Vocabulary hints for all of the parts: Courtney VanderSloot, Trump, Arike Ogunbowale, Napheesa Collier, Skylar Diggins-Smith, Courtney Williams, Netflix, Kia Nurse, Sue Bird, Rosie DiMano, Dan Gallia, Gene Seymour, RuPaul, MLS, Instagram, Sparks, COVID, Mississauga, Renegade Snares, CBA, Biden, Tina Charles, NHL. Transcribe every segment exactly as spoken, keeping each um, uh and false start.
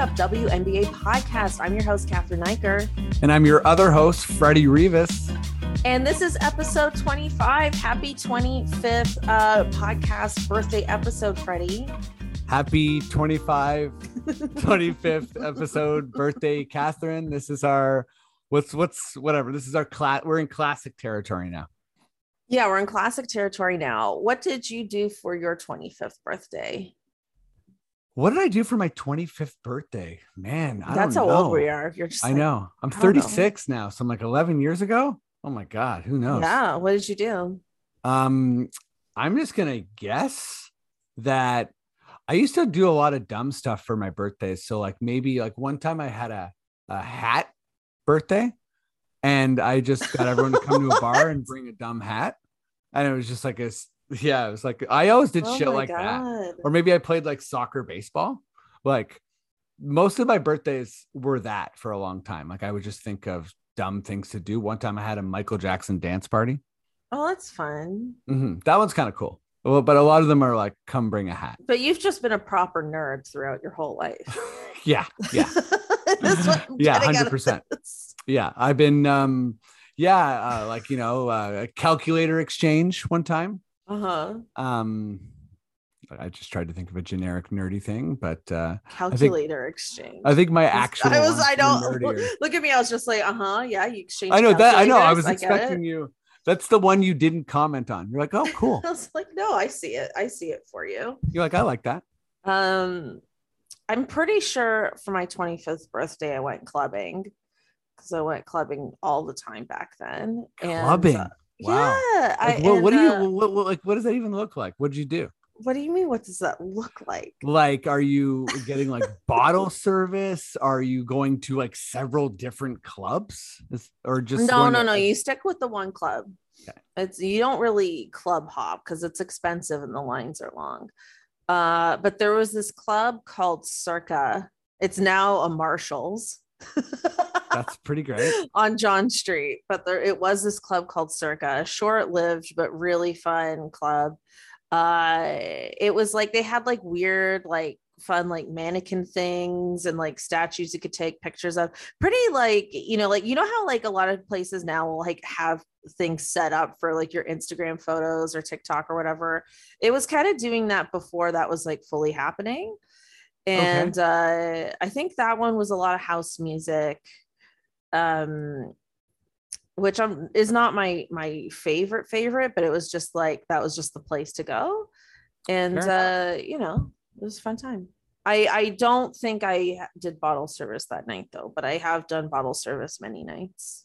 Up W N B A podcast. I'm your host, Katherine Iker. And I'm your other host, Freddie Rivas. And this is episode twenty-five. Happy twenty-fifth uh, podcast birthday episode, Freddie. Happy twenty-five, twenty-fifth episode birthday, Katherine. This is our, what's, what's, whatever. This is our class. We're in classic territory now. Yeah, we're in classic territory now. What did you do for your twenty-fifth birthday? What did I do for my twenty-fifth birthday? Man, I That's don't know. That's how old we are. You're just I like, know. I'm thirty-six know. now. So I'm like eleven years ago. Oh my God. Who knows? Yeah. What did you do? Um, I'm just going to guess that I used to do a lot of dumb stuff for my birthdays. So like maybe like one time I had a, a hat birthday and I just got everyone to come to a bar and bring a dumb hat. And it was just like a Yeah, it was like I always did oh shit like God. that. Or maybe I played like soccer, baseball. Like most of my birthdays were that for a long time. Like I would just think of dumb things to do. One time I had a Michael Jackson dance party. Oh, that's fun. Mm-hmm. That one's kind of cool. Well, but a lot of them are like, come bring a hat. But you've just been a proper nerd throughout your whole life. yeah, yeah, that's what I'm yeah, one hundred percent. Yeah, I've been, um, yeah, uh, like you know, uh, a calculator exchange one time. Uh-huh. Um, I just tried to think of a generic nerdy thing, but uh calculator I think, exchange. I think my actual I was I don't look at me, I was just like, uh-huh, yeah, you exchange. I know that I know I was I expecting you. That's the one you didn't comment on. You're like, oh cool. I was like, no, I see it. I see it for you. You're like, I like that. Um I'm pretty sure for my twenty-fifth birthday I went clubbing because I went clubbing all the time back then. And, clubbing. Uh, Wow. Yeah. Like, I, what, and, what do you uh, what, what, like? What does that even look like? What did you do? What do you mean? What does that look like? Like, are you getting like bottle service? Are you going to like several different clubs, is, or just no, no, to- no? You stick with the one club. Okay. It's you don't really club hop because it's expensive and the lines are long. Uh, but there was this club called Circa. It's now a Marshall's. That's pretty great. On John Street. But there it was this club called Circa, short-lived but really fun club. Uh it was like they had like weird, like fun, like mannequin things and like statues you could take pictures of. Pretty like, you know, like you know how like a lot of places now will like have things set up for like your Instagram photos or TikTok or whatever. It was kind of doing that before that was like fully happening. And okay. uh I think that one was a lot of house music. Um, which I'm is not my my favorite favorite, but it was just like that was just the place to go, and sure. uh, you know, it was a fun time. I I don't think I did bottle service that night though, but I have done bottle service many nights.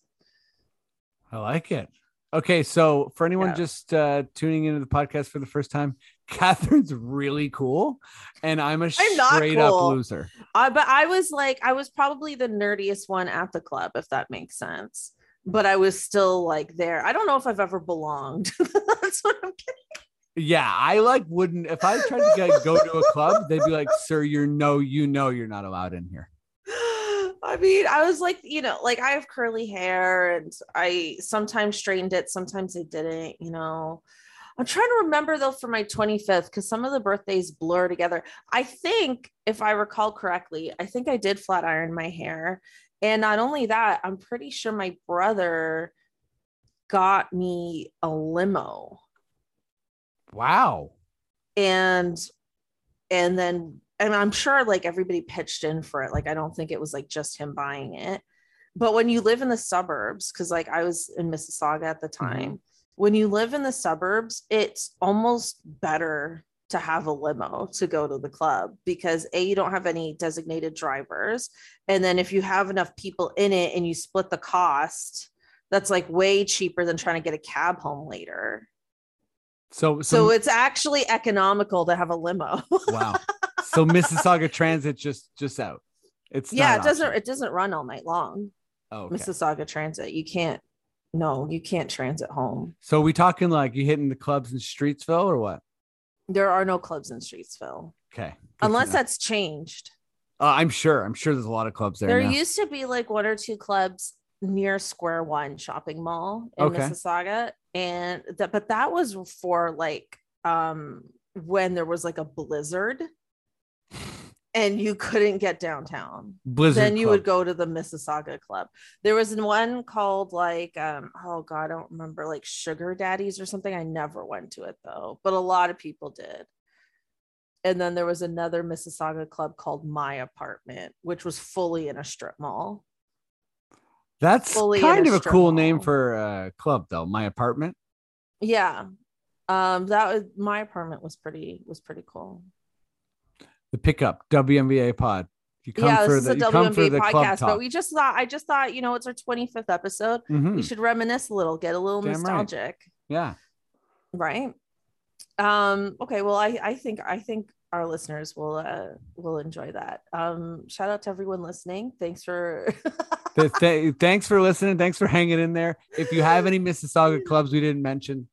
I like it. Okay, so for anyone yeah. just uh, tuning into the podcast for the first time, Katherine's really cool, and I'm a I'm straight cool. up loser. Uh, but I was like, I was probably the nerdiest one at the club, if that makes sense. But I was still like there. I don't know if I've ever belonged. That's what I'm kidding. Yeah, I like wouldn't if I tried to like, go to a club, they'd be like, "Sir, you're no, you know, you're not allowed in here." I mean, I was like, you know, like I have curly hair, and I sometimes straightened it, sometimes I didn't. You know. I'm trying to remember though for my twenty-fifth because some of the birthdays blur together. I think if I recall correctly, I think I did flat iron my hair. And not only that, I'm pretty sure my brother got me a limo. Wow. And, and then, and I'm sure like everybody pitched in for it. Like, I don't think it was like just him buying it, but when you live in the suburbs, cause like I was in Mississauga at the time, mm-hmm. when you live in the suburbs, it's almost better to have a limo to go to the club because A, you don't have any designated drivers. And then if you have enough people in it and you split the cost, that's like way cheaper than trying to get a cab home later. So, so, so it's actually economical to have a limo. Wow. So Mississauga Transit just, just out. It's yeah, it doesn't, option. it doesn't run all night long. Oh, okay. Mississauga Transit. You can't, No, you can't transit home. So are we talking like you hitting the clubs in Streetsville or what? There are no clubs in Streetsville. Okay. Unless that's changed. Uh, I'm sure. I'm sure there's a lot of clubs there. There now. used to be like one or two clubs near Square One Shopping Mall in okay. Mississauga. And that, but that was for like um, when there was like a blizzard. and you couldn't get downtown, Blizzard then you club. Would go to the Mississauga Club. There was one called like, um, oh God, I don't remember, like Sugar Daddies or something. I never went to it though, but a lot of people did. And then there was another Mississauga Club called My Apartment, which was fully in a strip mall. That's fully kind of a cool mall. Name for a club though. My Apartment. Yeah. Um, that was My Apartment was pretty, was pretty cool. The pickup W N B A pod. You come yeah, for this the, is a W N B A podcast, but we just thought, I just thought, you know, it's our twenty-fifth episode. Mm-hmm. We should reminisce a little, get a little Damn nostalgic. Right. Yeah. Right. Um, okay. Well, I, I think, I think our listeners will, uh, will enjoy that. Um, shout out to everyone listening. Thanks for, th- th- thanks for listening. Thanks for hanging in there. If you have any Mississauga clubs we didn't mention,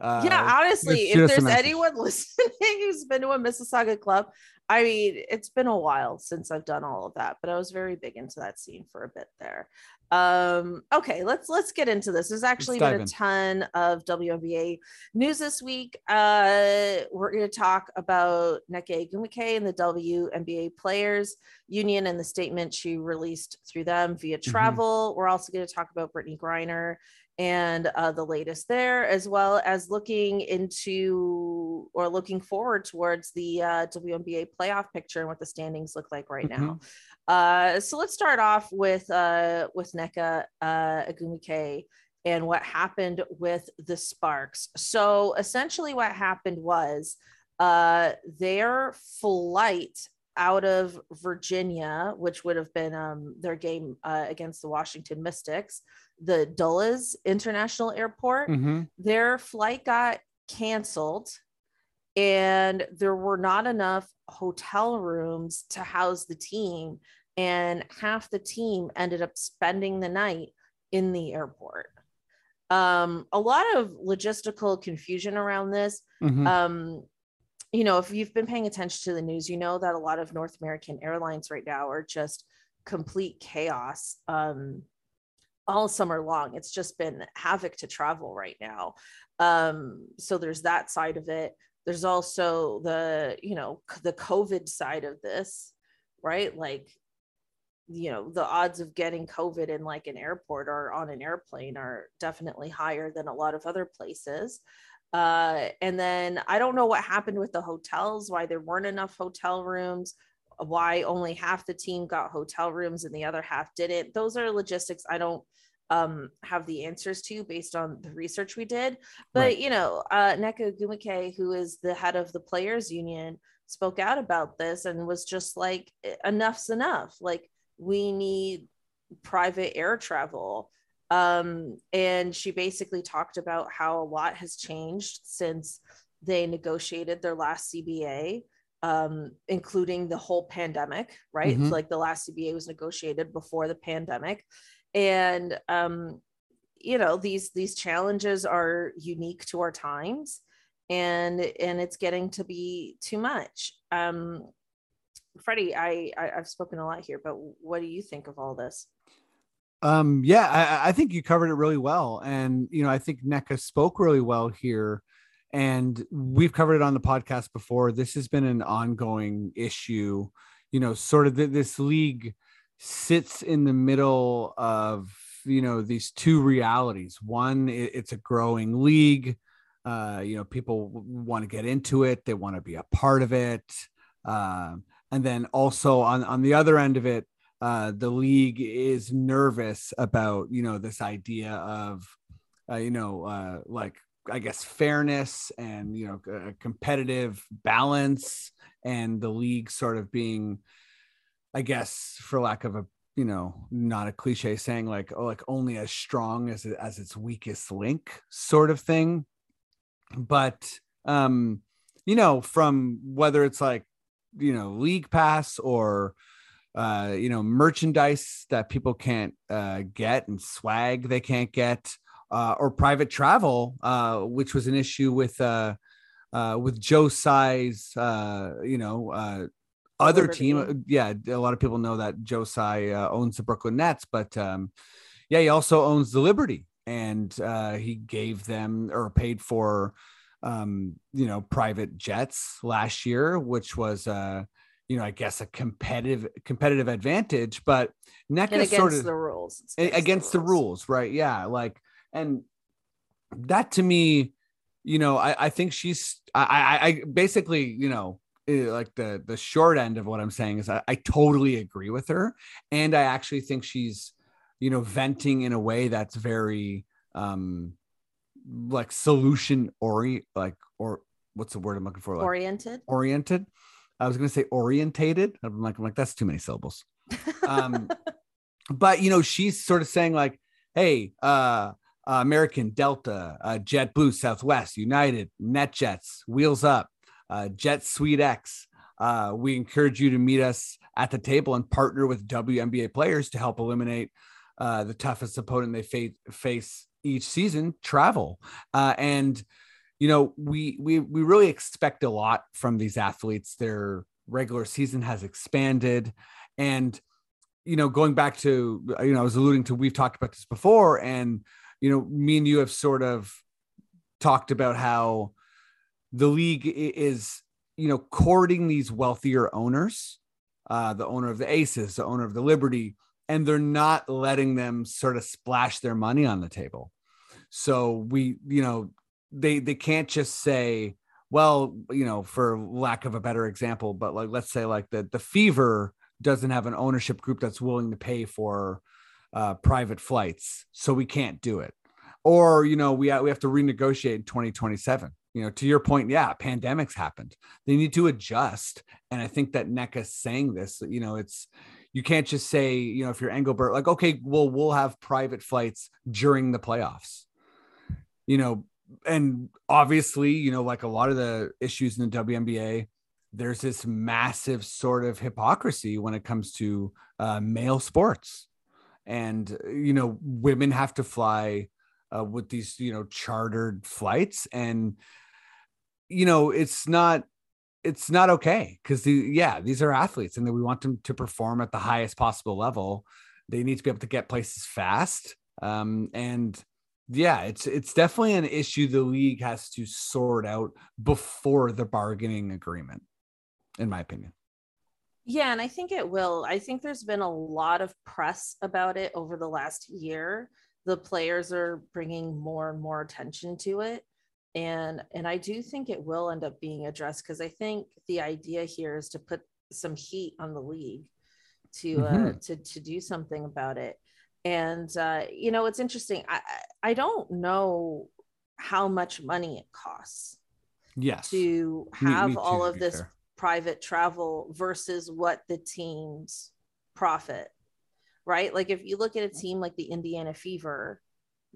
Uh, yeah, honestly, if there's anyone listening who's been to a Mississauga club, I mean, it's been a while since I've done all of that, but I was very big into that scene for a bit there. Um, okay, let's let's get into this. There's actually been a ton of W N B A news this week. Uh, we're going to talk about Nneka Ogwumike and the W N B A Players Union and the statement she released through them via travel. Mm-hmm. We're also going to talk about Brittney Griner and uh, the latest there, as well as looking into or looking forward towards the uh, W N B A playoff picture and what the standings look like right mm-hmm. now. Uh, so let's start off with uh, with Nneka uh, Ogwumike and what happened with the Sparks. So essentially what happened was uh, their flight out of Virginia, which would have been um, their game uh, against the Washington Mystics, the Dulles International Airport, mm-hmm. their flight got canceled and there were not enough hotel rooms to house the team. And half the team ended up spending the night in the airport. Um, a lot of logistical confusion around this. Mm-hmm. Um, you know, if you've been paying attention to the news, you know that a lot of North American airlines right now are just complete chaos. Um, all summer long, it's just been havoc to travel right now. Um, so there's that side of it. There's also the, you know, the COVID side of this, right? Like, you know, the odds of getting COVID in like an airport or on an airplane are definitely higher than a lot of other places. Uh, and then I don't know what happened with the hotels, why there weren't enough hotel rooms, why only half the team got hotel rooms and the other half didn't. Those are logistics I don't um, have the answers to based on the research we did. But, right. you know, uh, Nneka Ogwumike, who is the head of the Players Union, spoke out about this and was just like, enough's enough. Like, we need private air travel. Um, and she basically talked about how a lot has changed since they negotiated their last C B A, um, including the whole pandemic, right? Mm-hmm. So like the last C B A was negotiated before the pandemic. And, um, you know, these, these challenges are unique to our times and, and it's getting to be too much. Um, Freddie, I, I I've spoken a lot here, but what do you think of all this? Um, yeah, I, I think you covered it really well. And, you know, I think Nneka spoke really well here and we've covered it on the podcast before. This has been an ongoing issue, you know, sort of th- this league sits in the middle of, you know, these two realities. One, it, it's a growing league. Uh, you know, people want to get into it. They want to be a part of it. Um, and then also on, on the other end of it, Uh, the league is nervous about, you know, this idea of, uh, you know, uh, like, I guess, fairness and, you know, uh, competitive balance and the league sort of being, I guess, for lack of a, you know, not a cliche saying like, oh, like only as strong as, as its weakest link sort of thing. But, um, you know, from whether it's like, you know, league pass or, Uh, you know, merchandise that people can't uh, get and swag they can't get, uh, or private travel, uh, which was an issue with uh, uh, with Joe Tsai's, uh, you know, uh, other Liberty. Team. Yeah, a lot of people know that Joe Tsai uh, owns the Brooklyn Nets, but um, yeah, he also owns the Liberty, and uh, he gave them or paid for, um, you know, private jets last year, which was. Uh, you know, I guess a competitive competitive advantage, but Nneka sort of the rules against, against the, rules. the rules, right? Yeah, like, and that to me, you know, I, I think she's, I, I, I basically, you know, like the the short end of what I'm saying is I, I totally agree with her, and I actually think she's, you know, venting in a way that's very um like solution ori like or what's the word I'm looking for? Like, oriented. Oriented. I was going to say orientated. I'm like, I'm like, that's too many syllables. Um, but, you know, she's sort of saying like, hey, uh, uh, American, Delta, uh, JetBlue, Southwest, United, NetJets, Wheels Up, uh, JetSuite X. Uh, we encourage you to meet us at the table and partner with W N B A players to help eliminate uh, the toughest opponent they fa- face each season, travel. Uh, and, you know, we, we, we really expect a lot from these athletes. Their regular season has expanded, and, you know, going back to, you know, I was alluding to, we've talked about this before, and, you know, me and you have sort of talked about how the league is, you know, courting these wealthier owners, uh, the owner of the Aces, the owner of the Liberty, and they're not letting them sort of splash their money on the table. So we, you know, They they can't just say, well, you know, for lack of a better example, but like, let's say like the, the Fever doesn't have an ownership group that's willing to pay for uh, private flights, so we can't do it. Or, you know, we, we have to renegotiate in twenty twenty-seven. You know, to your point, yeah, pandemics happened. They need to adjust. And I think that Nneka's saying this, you know, it's, you can't just say, you know, if you're Engelbert, like, okay, well, we'll have private flights during the playoffs, you know. And obviously, you know, like a lot of the issues in the W N B A, there's this massive sort of hypocrisy when it comes to uh, male sports. And, you know, women have to fly uh, with these, you know, chartered flights. And, you know, it's not, it's not okay. Cause the, yeah, these are athletes and we want them to perform at the highest possible level. They need to be able to get places fast. Um, and, Yeah, it's it's definitely an issue the league has to sort out before the bargaining agreement, in my opinion. Yeah, and I think it will. I think there's been a lot of press about it over the last year. The players are bringing more and more attention to it. And, and I do think it will end up being addressed, because I think the idea here is to put some heat on the league to mm-hmm. uh, to to do something about it. And, uh, you know, it's interesting. I, I don't know how much money it costs yes. to have me, me all too, of this fair. private travel versus what the teams profit, right? Like if you look at a team like the Indiana Fever,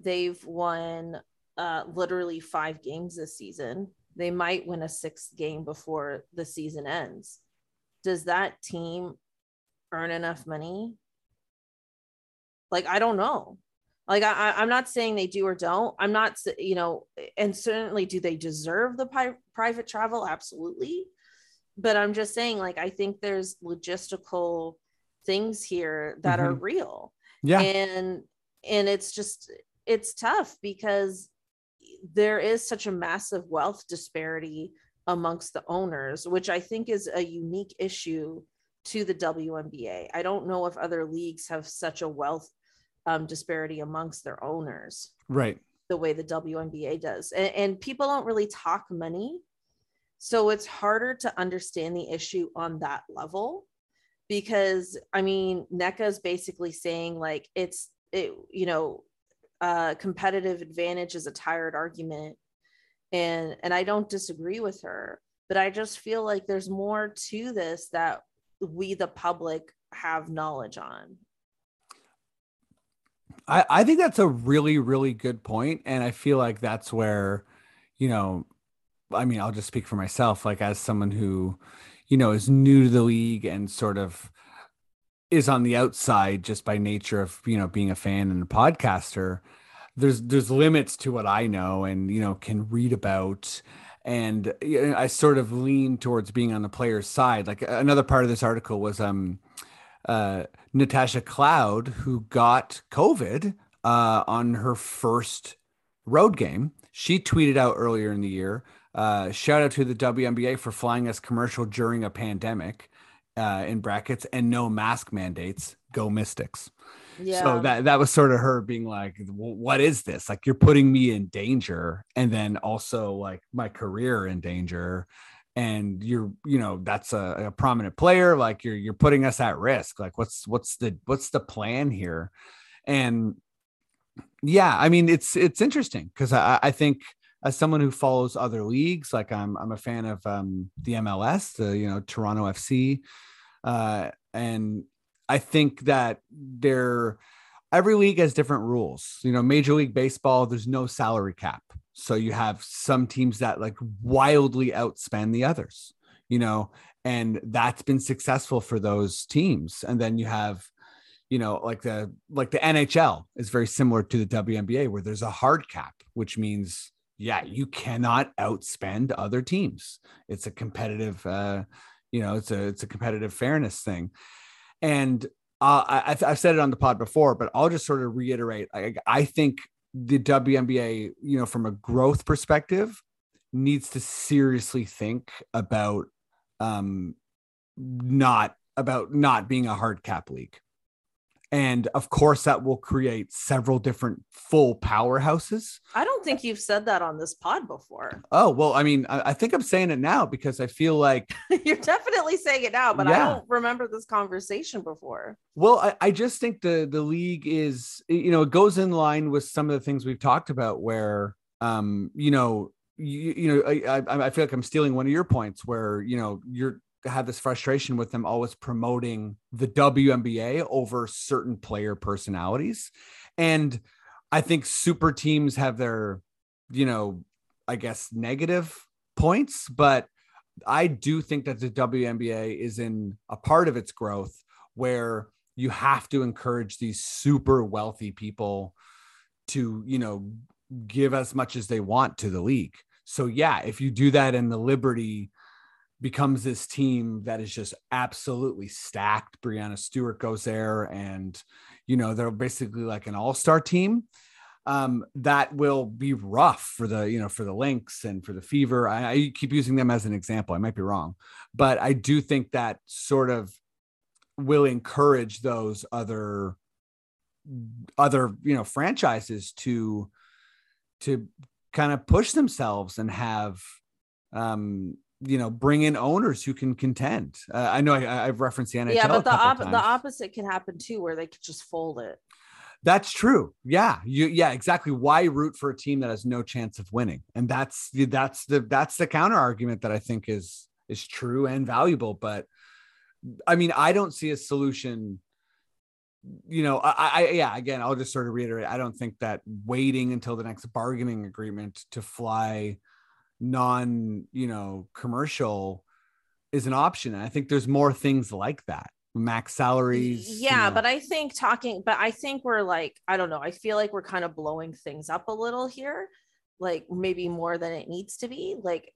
they've won uh, literally five games this season. They might win a sixth game before the season ends. Does that team earn enough money? Like, I don't know. Like, I, I'm not saying they do or don't. I'm not, you know, and certainly do they deserve the pi- private travel? Absolutely. But I'm just saying, like, I think there's logistical things here that mm-hmm. are real. Yeah. And, and it's just, it's tough because there is such a massive wealth disparity amongst the owners, which I think is a unique issue to the W N B A. I don't know if other leagues have such a wealth um, disparity amongst their owners, right? The way the W N B A does. And, and people don't really talk money. So it's harder to understand the issue on that level, because I mean, Nneka is basically saying like, it's, it, you know, uh, competitive advantage is a tired argument. And, and I don't disagree with her, but I just feel like there's more to this that we, the public, have knowledge on. I, I think that's a really, really good point. And I feel like that's where, you know, I mean, I'll just speak for myself, like as someone who, you know, is new to the league and sort of is on the outside just by nature of, you know, being a fan and a podcaster, there's, there's limits to what I know and, you know, can read about. And I sort of lean towards being on the player's side. Like another part of this article was um, uh, Natasha Cloud, who got COVID uh, on her first road game. She tweeted out earlier in the year, uh, shout out to the W N B A for flying us commercial during a pandemic. uh, in brackets, and no mask mandates, go Mystics. Yeah. So that, that was sort of her being like, what is this? Like, you're putting me in danger. And then also like my career in danger. And you're, you know, that's a, a prominent player. Like you're, you're putting us at risk. Like what's, what's the, what's the plan here? And yeah, I mean, it's, it's interesting. Cause I, I think as someone who follows other leagues, like I'm, I'm a fan of um, the M L S, the, you know, Toronto F C. Uh, and I think that there, every league has different rules. You know, Major League Baseball, there's no salary cap. So you have some teams that like wildly outspend the others, you know, and that's been successful for those teams. And then you have, you know, like the, like the N H L is very similar to the W N B A, where there's a hard cap, which means, yeah, you cannot outspend other teams. It's a competitive, uh, you know, it's a, it's a competitive fairness thing. And uh, I, I've said it on the pod before, but I'll just sort of reiterate. I, I think the W N B A, you know, from a growth perspective, needs to seriously think about um, not about not being a hard cap league. And of course, that will create several different full powerhouses. I don't think you've said that on this pod before. Oh, well, I mean, I, I think I'm saying it now because I feel like you're definitely saying it now, but yeah. I don't remember this conversation before. Well, I, I just think the, the league is, you know, it goes in line with some of the things we've talked about where, um, you know, you, you know, I, I, I feel like I'm stealing one of your points where, you know, you're, have this frustration with them always promoting the W N B A over certain player personalities. And I think super teams have their, you know, I guess negative points, but I do think that the W N B A is in a part of its growth where you have to encourage these super wealthy people to, you know, give as much as they want to the league. So yeah, if you do that in the Liberty becomes this team that is just absolutely stacked. Brianna Stewart goes there and, you know, they're basically like an all-star team. Um, that will be rough for the, you know, for the Lynx and for the Fever. I, I keep using them as an example. I might be wrong, but I do think that sort of will encourage those other, other, you know, franchises to, to kind of push themselves and have, um, you know, bring in owners who can contend. Uh, I know I, I've referenced the N H L. Yeah, but the, op- the opposite can happen too, where they could just fold it. That's true. Yeah. You, yeah, exactly. Why root for a team that has no chance of winning? And that's the, that's the, that's the counter argument that I think is, is true and valuable. But I mean, I don't see a solution, you know, I, I, yeah, again, I'll just sort of reiterate. I don't think that waiting until the next bargaining agreement to fly non, you know, commercial is an option. And I think there's more things like that. Max salaries. Yeah. You know. But I think talking, but I think we're like, I don't know. I feel like we're kind of blowing things up a little here, like maybe more than it needs to be. Like,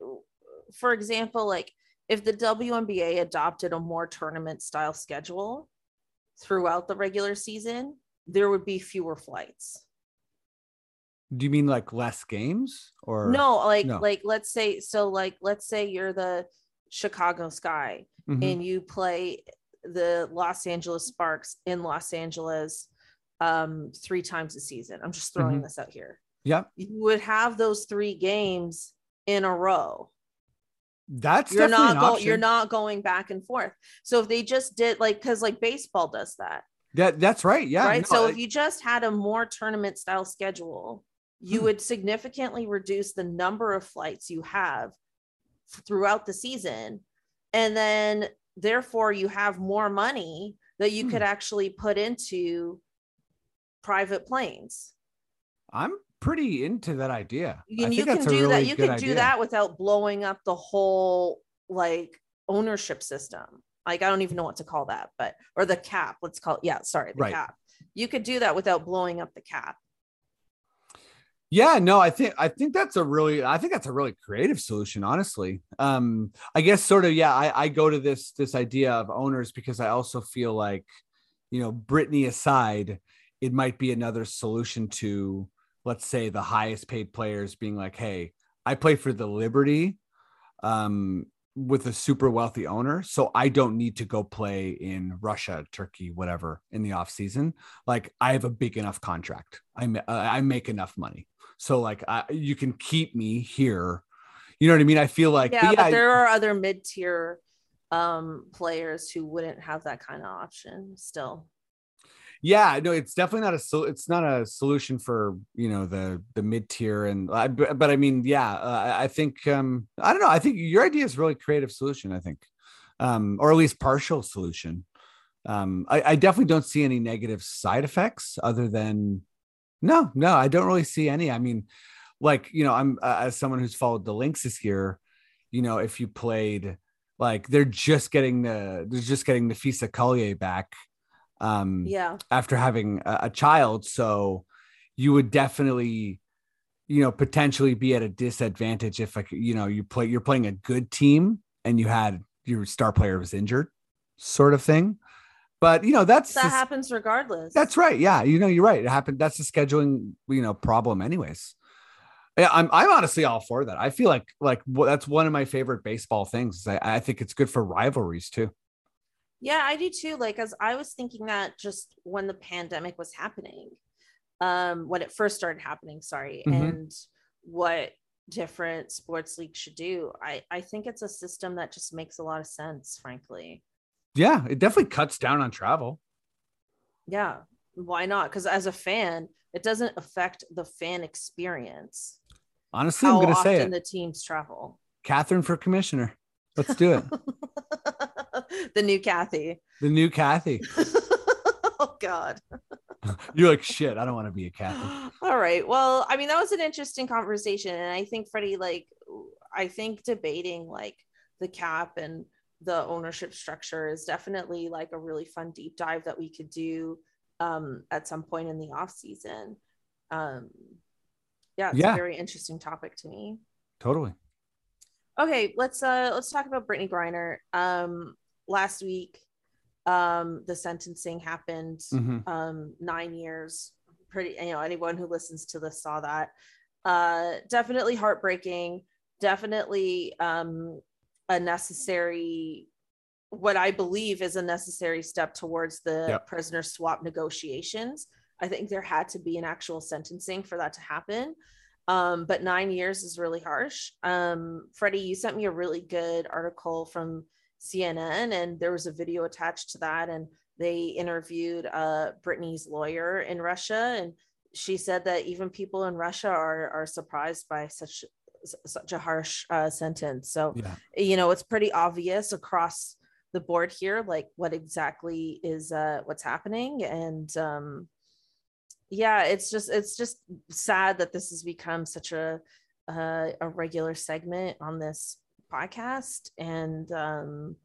for example, like if the W N B A adopted a more tournament style schedule throughout the regular season, there would be fewer flights. Do you mean like less games or no, like, no. like, let's say, so like, let's say you're the Chicago Sky mm-hmm. and you play the Los Angeles Sparks in Los Angeles um, three times a season. I'm just throwing mm-hmm. this out here. Yeah. You would have those three games in a row. That's you're definitely not go- you're not going back and forth. So if they just did like, cause like baseball does that. That that's right. Yeah. Right. No, so I- if you just had a more tournament style schedule, you would significantly reduce the number of flights you have throughout the season. And then therefore you have more money that you could actually put into private planes. I'm pretty into that idea. You, I think you that's can do really that. You could do idea. that without blowing up the whole like ownership system. Like, I don't even know what to call that, but, or the cap, let's call it. Yeah. Sorry. The right. cap. You could do that without blowing up the cap. Yeah, no, I think, I think that's a really, I think that's a really creative solution, honestly. Um, I guess sort of, yeah, I, I go to this, this idea of owners because I also feel like, you know, Brittney aside, it might be another solution to, let's say the highest paid players being like, hey, I play for the Liberty. Um, with a super wealthy owner. So I don't need to go play in Russia, Turkey, whatever in the off season. Like I have a big enough contract. I'm, uh, I make enough money. So like I, you can keep me here. You know what I mean? I feel like, yeah, but yeah, but there I, are other mid tier um, players who wouldn't have that kind of option still. Yeah, no, it's definitely not a it's not a solution for, you know, the the mid tier and but, but I mean, yeah, uh, I think um, I don't know. I think your idea is really creative solution, I think, um, or at least partial solution. Um, I, I definitely don't see any negative side effects other than no, no, I don't really see any. I mean, like, you know, I'm uh, as someone who's followed the Lynx this year, you know, if you played like they're just getting the they're just getting Napheesa Collier back. Um, yeah. After having a, a child. So you would definitely, you know, potentially be at a disadvantage if, like, you know, you play, you're playing a good team and you had your star player was injured sort of thing. But, you know, that's that just, happens regardless. That's right. Yeah. You know, you're right. It happened. That's a scheduling, you know, problem anyways. Yeah, I'm, I'm honestly all for that. I feel like, like well, that's one of my favorite baseball things. I, I think it's good for rivalries too. Yeah, I do too. Like, as I was thinking that just when the pandemic was happening, um, when it first started happening, sorry, mm-hmm. and what different sports leagues should do, I, I think it's a system that just makes a lot of sense, frankly. Yeah, it definitely cuts down on travel. Yeah, why not? Because as a fan, it doesn't affect the fan experience. Honestly, I'm going to say it. How often the teams travel. Catherine for commissioner. Let's do it. The new Kathy. The new Kathy. Oh, God. You're like, shit, I don't want to be a Kathy. All right. Well, I mean, that was an interesting conversation. And I think, Freddie, like, I think debating, like, the cap and the ownership structure is definitely, like, a really fun deep dive that we could do um, at some point in the off season. Um, yeah, it's yeah. a very interesting topic to me. Totally. Okay, let's uh, let's talk about Brittney Griner. Um, last week, um, the sentencing happened. Mm-hmm. Um, nine years. Pretty, you know, anyone who listens to this saw that. Uh, definitely heartbreaking. Definitely um, a necessary, what I believe is a necessary step towards the yep. prisoner swap negotiations. I think there had to be an actual sentencing for that to happen. Um, but nine years is really harsh. Um, Freddie, you sent me a really good article from C N N, and there was a video attached to that. And they interviewed uh, Brittney's lawyer in Russia, and she said that even people in Russia are are surprised by such such a harsh uh, sentence. So, yeah. you know, it's pretty obvious across the board here, like what exactly is uh, what's happening, and. Um, Yeah, it's just it's just sad that this has become such a uh, a regular segment on this podcast, and um,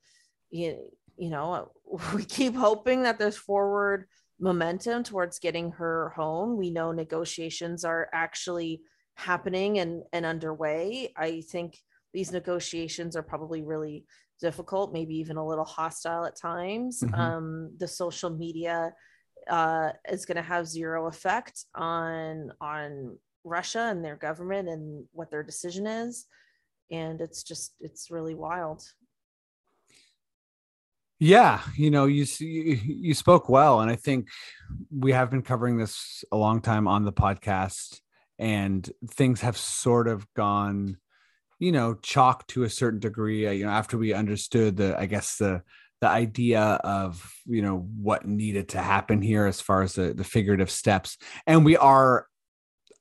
you you know we keep hoping that there's forward momentum towards getting her home. We know negotiations are actually happening and and underway. I think these negotiations are probably really difficult, maybe even a little hostile at times. Mm-hmm. Um, the social media. Uh, is going to have zero effect on on Russia and their government and what their decision is, and it's just it's really wild. Yeah, you know, you you, you spoke well, and I think we have been covering this a long time on the podcast, and things have sort of gone, you know, chalk to a certain degree. You know, after we understood the, I guess the. the idea of, you know, what needed to happen here as far as the, the figurative steps. And we are,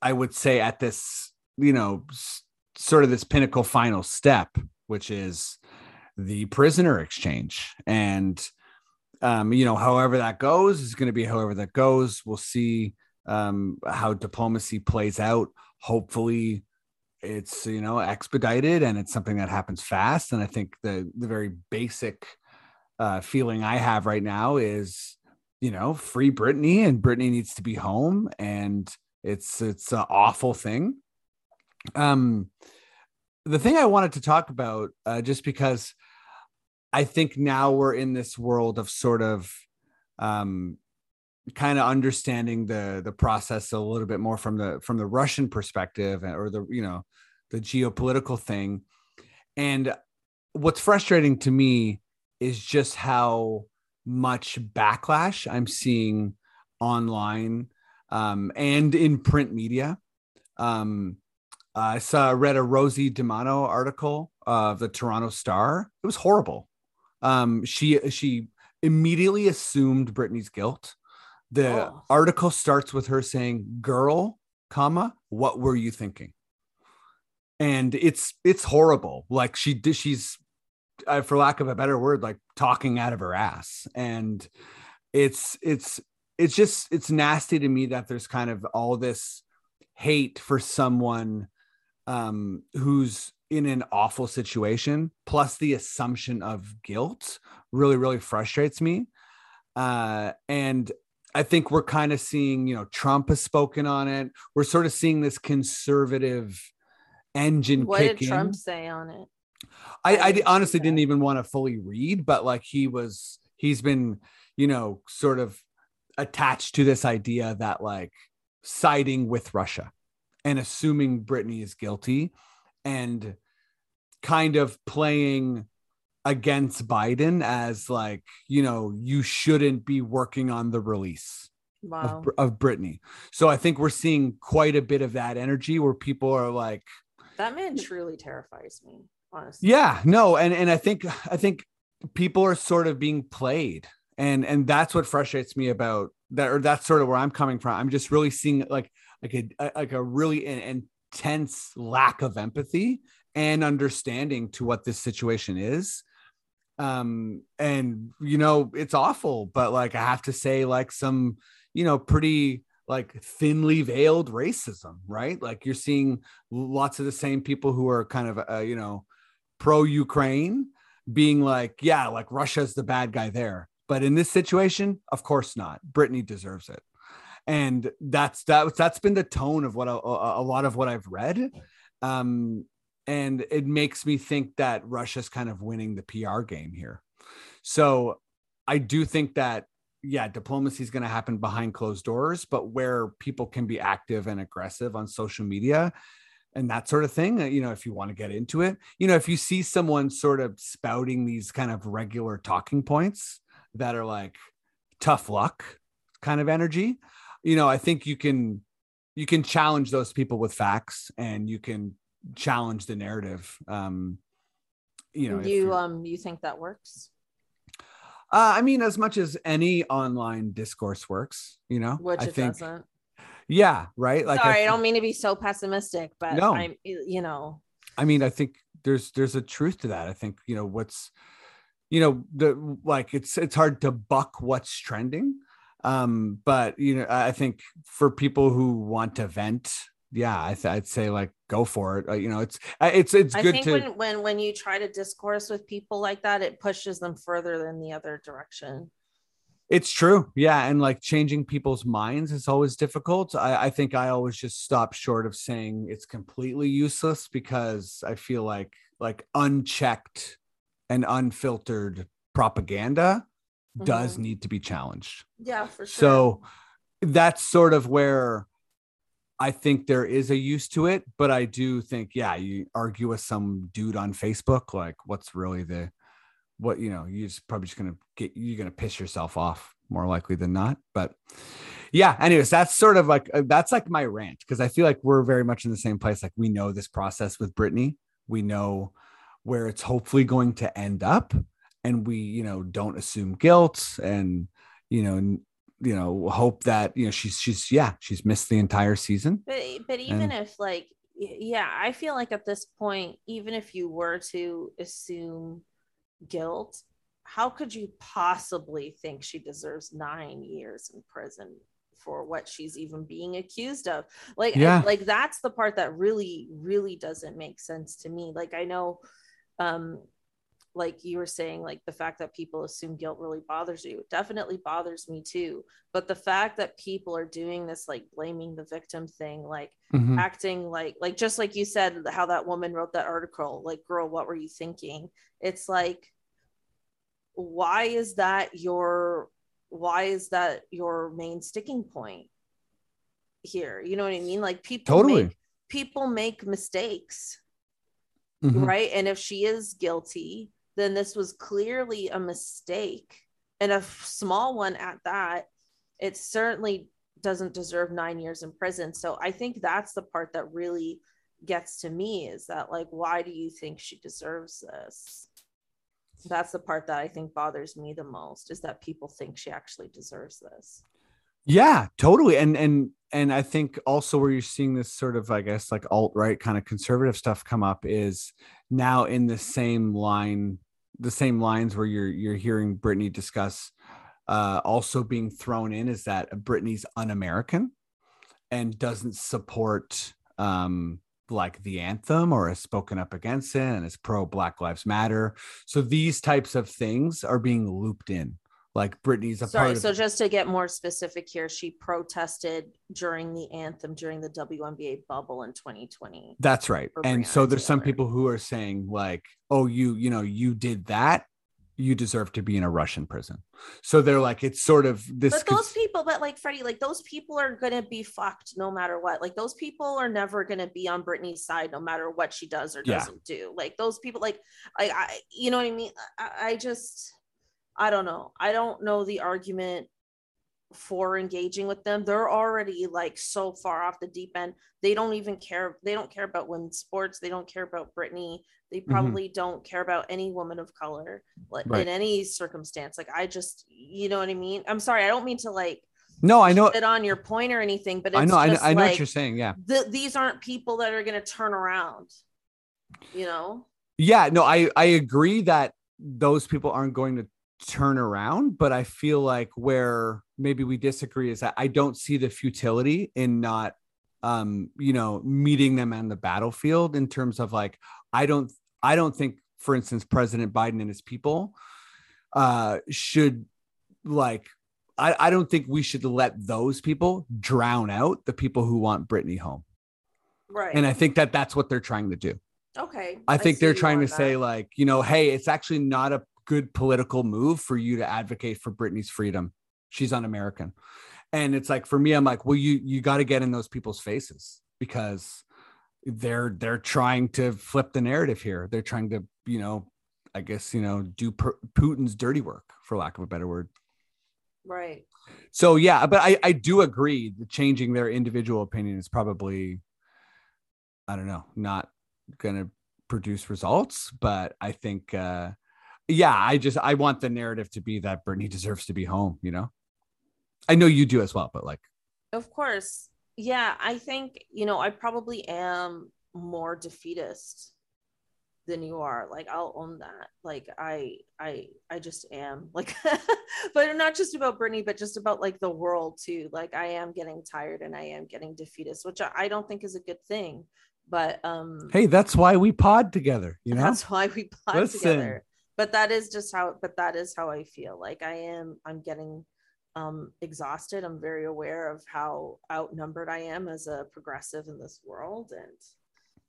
I would say, at this, you know, s- sort of this pinnacle final step, which is the prisoner exchange. And, um, you know, however that goes is going to be however that goes. We'll see um, how diplomacy plays out. Hopefully it's, you know, expedited and it's something that happens fast. And I think the the very basic Uh, feeling I have right now is, you know, free Brittney, and Brittney needs to be home, and it's it's an awful thing. Um, the thing I wanted to talk about, uh, just because I think now we're in this world of sort of um, kind of understanding the the process a little bit more from the from the Russian perspective, or the you know the geopolitical thing, and what's frustrating to me is just how much backlash I'm seeing online um, and in print media. Um, I saw, read a Rosie DiMano article of the Toronto Star. It was horrible. Um, she she immediately assumed Brittney's guilt. The oh. article starts with her saying, "Girl, comma, what were you thinking?" And it's it's horrible. Like she did, she's uh, for lack of a better word, like talking out of her ass. And it's it's it's just it's nasty to me that there's kind of all this hate for someone um, who's in an awful situation, plus the assumption of guilt really, really frustrates me. Uh, and I think we're kind of seeing, you know, Trump has spoken on it. We're sort of seeing this conservative engine. What did Trump say on it? I, I, I honestly didn't even want to fully read, but like he was, he's been, you know, sort of attached to this idea that like siding with Russia and assuming Brittney is guilty and kind of playing against Biden as like, you know, you shouldn't be working on the release wow. of, of Brittney. So I think we're seeing quite a bit of that energy where people are like, that man truly terrifies me, honestly. Yeah, no. And, and I think, I think people are sort of being played, and, and that's what frustrates me about that, or that's sort of where I'm coming from. I'm just really seeing like, like a, like a really intense lack of empathy and understanding to what this situation is. Um, and, you know, it's awful, but like, I have to say like some, you know, pretty like thinly veiled racism, right? Like you're seeing lots of the same people who are kind of, uh, you know, pro-Ukraine being like, yeah, like Russia's the bad guy there. But in this situation, of course not. Brittney deserves it. And that's, that, that's been the tone of what, a, a lot of what I've read. Um, And it makes me think that Russia's kind of winning the P R game here. So I do think that, yeah, diplomacy is going to happen behind closed doors, but where people can be active and aggressive on social media and that sort of thing, you know, if you want to get into it, you know, if you see someone sort of spouting these kind of regular talking points that are like tough luck kind of energy, you know, I think you can, you can challenge those people with facts, and you can challenge the narrative. Um you know, you um you think that works? uh I mean, as much as any online discourse works, you know, which I it think, doesn't yeah right like sorry I, I don't mean to be so pessimistic, but no. I'm you know I mean I think there's there's a truth to that. I think, you know, what's, you know, the like it's it's hard to buck what's trending, um but you know, I think for people who want to vent, yeah, I th- I'd say like go for it. Uh, you know, it's it's it's I good think to when, when when you try to discourse with people like that, it pushes them further than the other direction. It's true, yeah, and like changing people's minds is always difficult. I, I think I always just stop short of saying it's completely useless, because I feel like like unchecked and unfiltered propaganda mm-hmm. does need to be challenged. Yeah, for sure. So that's sort of where I think there is a use to it, but I do think, yeah, you argue with some dude on Facebook, like what's really the, what, you know, you're just probably just going to get, you're going to piss yourself off more likely than not. But yeah, anyways, that's sort of like, that's like my rant. Cause I feel like we're very much in the same place. Like we know this process with Brittney, we know where it's hopefully going to end up, and we, you know, don't assume guilt, and, you know, you know, hope that, you know, she's, she's, yeah, she's missed the entire season. But, but even and, if like, yeah, I feel like at this point, even if you were to assume guilt, how could you possibly think she deserves nine years in prison for what she's even being accused of? Like, yeah. I, like that's the part that really, really doesn't make sense to me. Like, I know, um, like you were saying, like the fact that people assume guilt really bothers you. It definitely bothers me too. But the fact that people are doing this, like blaming the victim thing, like mm-hmm. acting like, like, just like you said, how that woman wrote that article, like, girl, what were you thinking? It's like, why is that your, why is that your main sticking point here? You know what I mean? Like people, totally. make, people make mistakes. mm-hmm. right? And if she is guilty, then this was clearly a mistake, and a small one at that. It certainly doesn't deserve nine years in prison. So I think that's the part that really gets to me, is that, like, why do you think she deserves this? That's the part that I think bothers me the most, is that people think she actually deserves this. Yeah, totally. And, and, and I think also where you're seeing this sort of, I guess, like alt-right kind of conservative stuff come up is now in the same line, the same lines where you're, you're hearing Brittney discuss uh, also being thrown in is that Brittney's un-American and doesn't support um, like the anthem or has spoken up against it and is pro Black Lives Matter. So these types of things are being looped in. Like Brittney's a Sorry, part of so just to get more specific here, she protested during the anthem during the W N B A bubble in twenty twenty. That's right. And so there's some people who are saying like, oh, you, you know, you did that. You deserve to be in a Russian prison. So they're like, it's sort of this. But those cons- people, but like Freddie, like those people are going to be fucked no matter what. Like those people are never going to be on Brittney's side no matter what she does or doesn't yeah. do. Like those people, like, I, I you know what I mean? I, I just, I don't know. I don't know the argument for engaging with them. They're already like so far off the deep end. They don't even care. They don't care about women's sports. They don't care about Brittney. They probably mm-hmm. don't care about any woman of color like, right. in any circumstance. Like, I just, you know what I mean? I'm sorry. I don't mean to like, no, I know it on your point or anything, but it's I know, just I know, I know like, what you're saying. Yeah. Th- these aren't people that are going to turn around, you know? Yeah, no, I, I agree that those people aren't going to turn around, but I feel like where maybe we disagree is that I don't see the futility in not, um, you know, meeting them on the battlefield in terms of like, I don't, I don't think, for instance, President Biden and his people uh, should like, I, I don't think we should let those people drown out the people who want Brittney home. Right. And I think that that's what they're trying to do. Okay. I think I they're trying to that. say like, you know, hey, it's actually not a good political move for you to advocate for Brittney's freedom. She's un-American. And it's like, for me, I'm like, well, you, you got to get in those people's faces because they're, they're trying to flip the narrative here. They're trying to, you know, I guess, you know, do per- Putin's dirty work, for lack of a better word. Right. So, yeah, but I, I do agree that changing their individual opinion is probably, I don't know, not going to produce results, but I think, uh, yeah, I just, I want the narrative to be that Brittney deserves to be home, you know? I know you do as well, but like. Of course. Yeah, I think, you know, I probably am more defeatist than you are. Like, I'll own that. Like, I, I, I just am. Like, but not just about Brittney, but just about like the world too. Like, I am getting tired and I am getting defeatist, which I, I don't think is a good thing, but. um Hey, that's why we pod together, you know? That's why we pod Listen. together. But that is just how, but that is how I feel. Like I am, I'm getting um, exhausted. I'm very aware of how outnumbered I am as a progressive in this world. And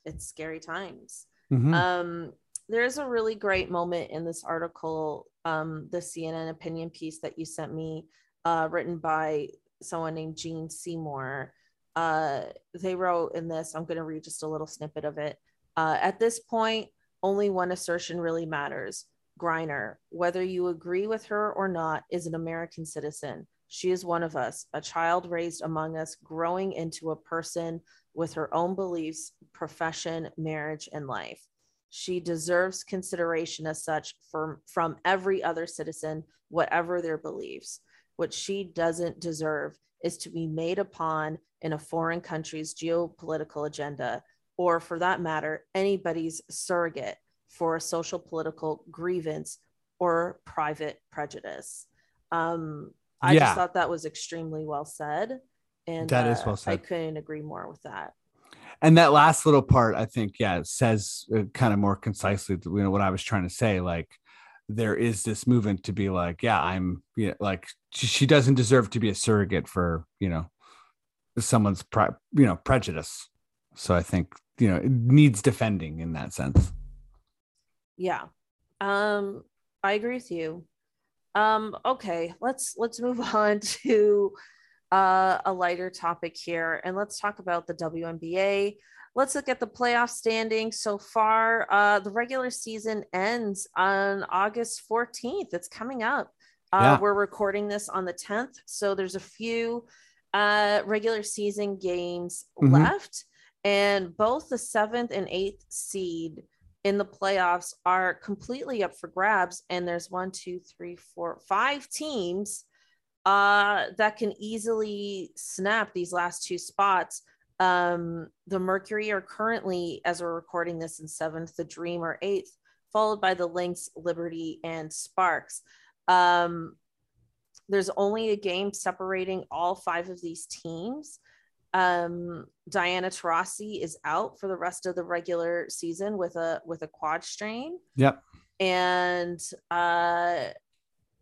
it's scary times. Mm-hmm. Um, there is a really great moment in this article, um, the C N N opinion piece that you sent me, uh, written by someone named Gene Seymour. Uh, they wrote in this, I'm going to read just a little snippet of it. Uh, at this point, only one assertion really matters. Griner, whether you agree with her or not, is an American citizen. She is one of us, a child raised among us, growing into a person with her own beliefs, profession, marriage, and life. She deserves consideration as such from, from every other citizen, whatever their beliefs. What she doesn't deserve is to be made upon in a foreign country's geopolitical agenda, or for that matter, anybody's surrogate for a social political grievance or private prejudice. Um, I yeah. just thought that was extremely well said. And that uh, is well said. I couldn't agree more with that. And that last little part, I think, yeah, says uh, kind of more concisely, you know, what I was trying to say, like, there is this movement to be like, yeah, I'm you know, like, she doesn't deserve to be a surrogate for, you know, someone's, pre- you know, prejudice. So I think, you know, it needs defending in that sense. Yeah, um, I agree with you. Um, okay, let's let's move on to uh, a lighter topic here, and let's talk about the W N B A. Let's look at the playoff standing so far. Uh, the regular season ends on August fourteenth. It's coming up. Uh, yeah. We're recording this on the tenth. So there's a few uh, regular season games mm-hmm. left. And both the seventh and eighth seed in the playoffs are completely up for grabs. And there's one, two, three, four, five teams uh, that can easily snap these last two spots. Um, the Mercury are currently, as we're recording this, in seventh, the Dream are eighth, followed by the Lynx, Liberty, and Sparks. Um, there's only a game separating all five of these teams. Um, Diana Taurasi is out for the rest of the regular season with a, with a quad strain. Yep. And, uh,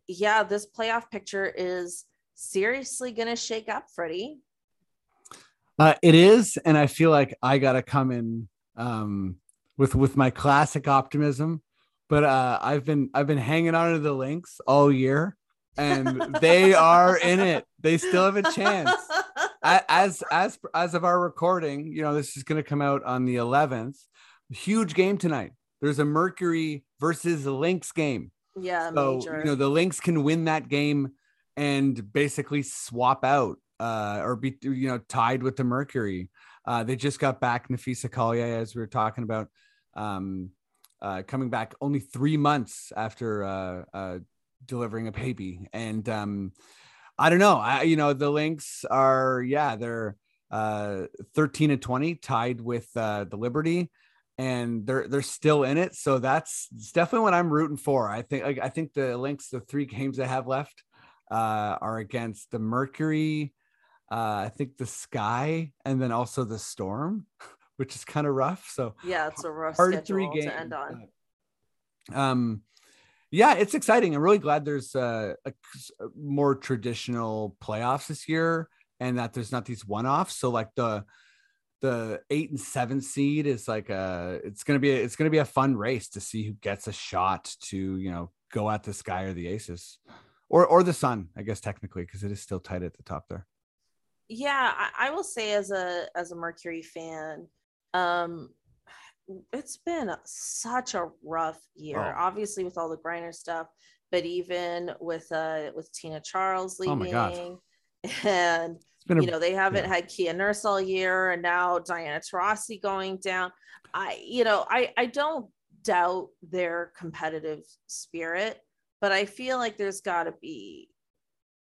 yeah, this playoff picture is seriously going to shake up, Freddie. Uh, it is. And I feel like I got to come in, um, with, with my classic optimism, but, uh, I've been, I've been hanging on to the Lynx all year and they are in it. They still have a chance. as, as, as of our recording, you know, this is going to come out on the eleventh. Huge game tonight. There's a Mercury versus Lynx game. Yeah. So, major. You know, the Lynx can win that game and basically swap out. Uh, or be you know tied with the Mercury. Uh, they just got back Napheesa Collier, as we were talking about, um, uh, coming back only three months after uh, uh, delivering a baby. And um, I don't know, I you know the Lynx are yeah they're uh, thirteen and twenty, tied with uh, the Liberty, and they're they're still in it. So that's definitely what I'm rooting for. I think I, I think the Lynx, the three games they have left, uh, are against the Mercury. Uh, I think the Sky and then also the Storm, which is kind of rough. So yeah, it's a rough schedule three games to end on. Uh, um, yeah, it's exciting. I'm really glad there's uh, a more traditional playoffs this year and that there's not these one-offs. So like the the eight and seven seed is like a it's gonna be a, it's gonna be a fun race to see who gets a shot to you know go at the Sky or the Aces or or the Sun, I guess technically, because it is still tight at the top there. Yeah, I, I will say as a as a Mercury fan, um, it's been such a rough year, oh. obviously with all the Griner stuff, but even with uh with Tina Charles leaving, oh my God. and a, you know they haven't yeah. had Kia Nurse all year, and now Diana Taurasi going down. I you know I I don't doubt their competitive spirit, but I feel like there's got to be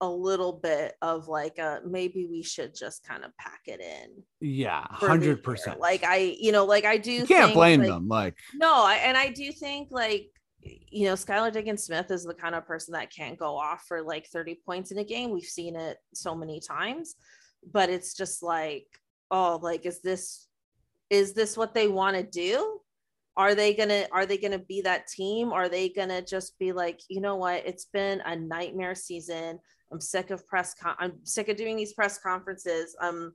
a little bit of like a, maybe we should just kind of pack it in. Yeah. one hundred percent. Like I, you know, like I do. You can't think, blame like, them. Like, no. I, and I do think like, you know, Skylar Diggins-Smith is the kind of person that can't go off for like thirty points in a game. We've seen it so many times, but it's just like, oh, like, is this, is this what they want to do? Are they going to, are they going to be that team? Are they going to just be like, you know what, it's been a nightmare season. I'm sick of press. Con- I'm sick of doing these press conferences. Um,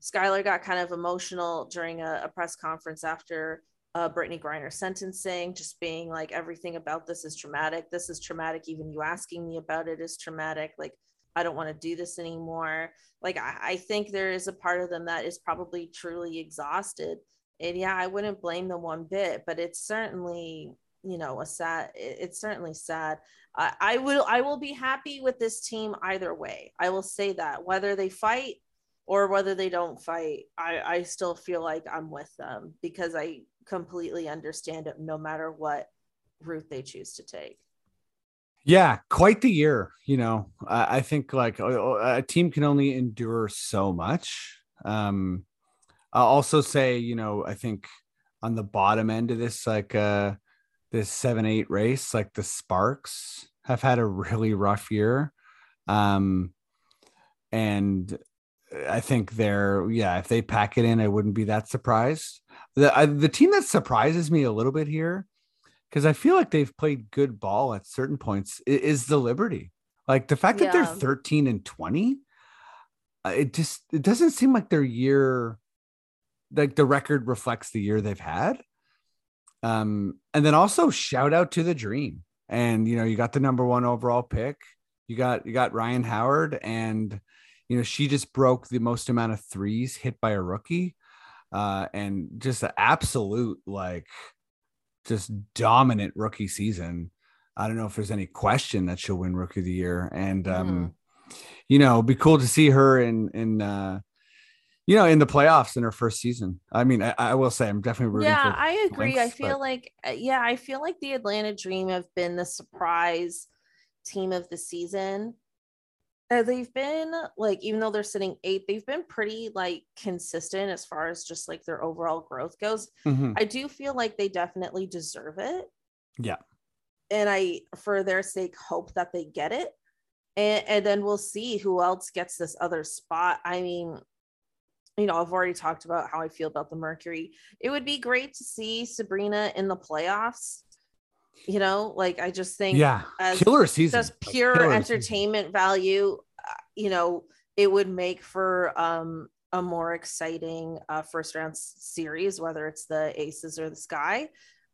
Skylar got kind of emotional during a, a press conference after uh, Brittney Griner sentencing, just being like, everything about this is traumatic. This is traumatic. Even you asking me about it is traumatic. Like, I don't want to do this anymore. Like, I, I think there is a part of them that is probably truly exhausted. And yeah, I wouldn't blame them one bit, but it's certainly, you know, a sad, it's certainly sad. I, I will, I will be happy with this team either way. I will say that whether they fight or whether they don't fight, I, I still feel like I'm with them because I completely understand it no matter what route they choose to take. Yeah. Quite the year. You know, I, I think like a, a team can only endure so much. Um, I'll also say, you know, I think on the bottom end of this, like, uh, this seven, eight race, like the Sparks have had a really rough year. Um, and I think they're, yeah, if they pack it in, I wouldn't be that surprised. The, I, the team that surprises me a little bit here, because I feel like they've played good ball at certain points, is the Liberty. Like the fact yeah. that they're thirteen and twenty, it just, it doesn't seem like their year, like the record reflects the year they've had. Um, and then also shout out to the Dream, and, you know, you got the number one overall pick, you got, you got Ryan Howard, and, you know, she just broke the most amount of threes hit by a rookie, uh, and just an absolute, like, just dominant rookie season. I don't know if there's any question that she'll win Rookie of the Year. And, um, mm. you know, it'd be cool to see her in, in, uh, you know, in the playoffs in her first season. I mean, I, I will say I'm definitely rooting yeah, for I agree. Lynx, I feel but... like, yeah, I feel like the Atlanta Dream have been the surprise team of the season. Uh, they've been like, even though they're sitting eighth, they've been pretty like consistent as far as just like their overall growth goes. Mm-hmm. I do feel like they definitely deserve it. Yeah. And I, for their sake, hope that they get it. And, and then we'll see who else gets this other spot. I mean, you know, I've already talked about how I feel about the Mercury. It would be great to see Sabrina in the playoffs. You know, like, I just think, yeah, as killer season, just pure killer entertainment season. Value, you know, it would make for um, a more exciting uh, first round series, whether it's the Aces or the Sky.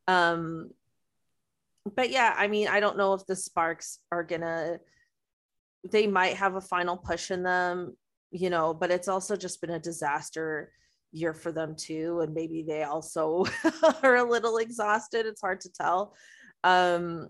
Um, But yeah, I mean, I don't know if the Sparks are gonna, they might have a final push in them, you know, but it's also just been a disaster year for them too. And maybe they also are a little exhausted. It's hard to tell. Um,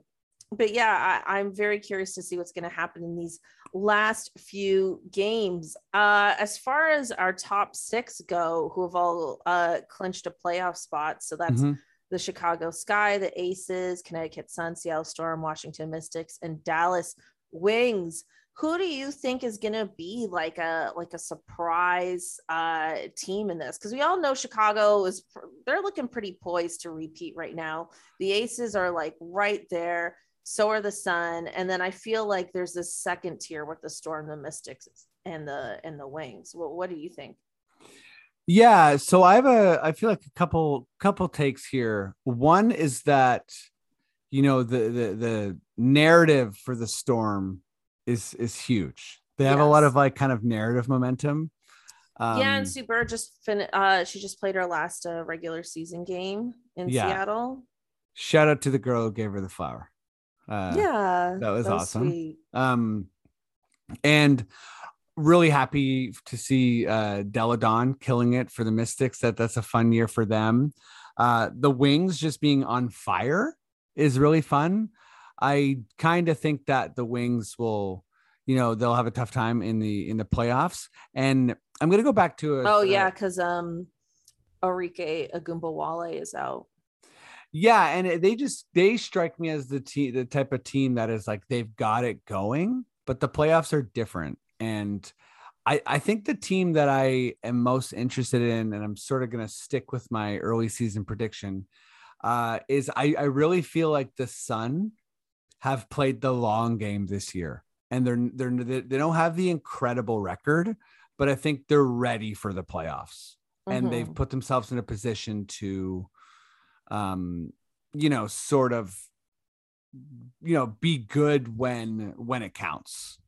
but yeah, I, I'm very curious to see what's going to happen in these last few games. Uh, as far as our top six go, who have all uh, clinched a playoff spot. So that's mm-hmm. the Chicago Sky, the Aces, Connecticut Sun, Seattle Storm, Washington Mystics, and Dallas Wings. Who do you think is going to be like a, like a surprise uh, team in this? Because we all know Chicago is, they're looking pretty poised to repeat right now. The Aces are like right there. So are the Sun. And then I feel like there's this second tier with the Storm, the Mystics, and the, and the Wings. What, what do you think? Yeah, so I have a, I feel like a couple, couple takes here. One is that, you know, the the, the narrative for the Storm is is huge. They have yes. a lot of like kind of narrative momentum. Um, yeah, and Sue Bird just fin- uh, she just played her last uh, regular season game in yeah. Seattle. Shout out to the girl who gave her the flower. Uh, yeah, that was, that was awesome. Sweet. Um, and. Really happy to see uh, Deladon killing it for the Mystics. That that's a fun year for them. Uh, the Wings just being on fire is really fun. I kind of think that the Wings will, you know, they'll have a tough time in the in the playoffs. And I'm gonna go back to a, oh yeah, because um, Arike Ogunbowale is out. Yeah, and they just they strike me as the te- the type of team that is like they've got it going, but the playoffs are different. And I, I think the team that I am most interested in, and I'm sort of going to stick with my early season prediction, uh, is I, I really feel like the Sun have played the long game this year, and they're they're they don't have the incredible record, but I think they're ready for the playoffs, mm-hmm. and they've put themselves in a position to, um, you know, sort of, you know, be good when when it counts.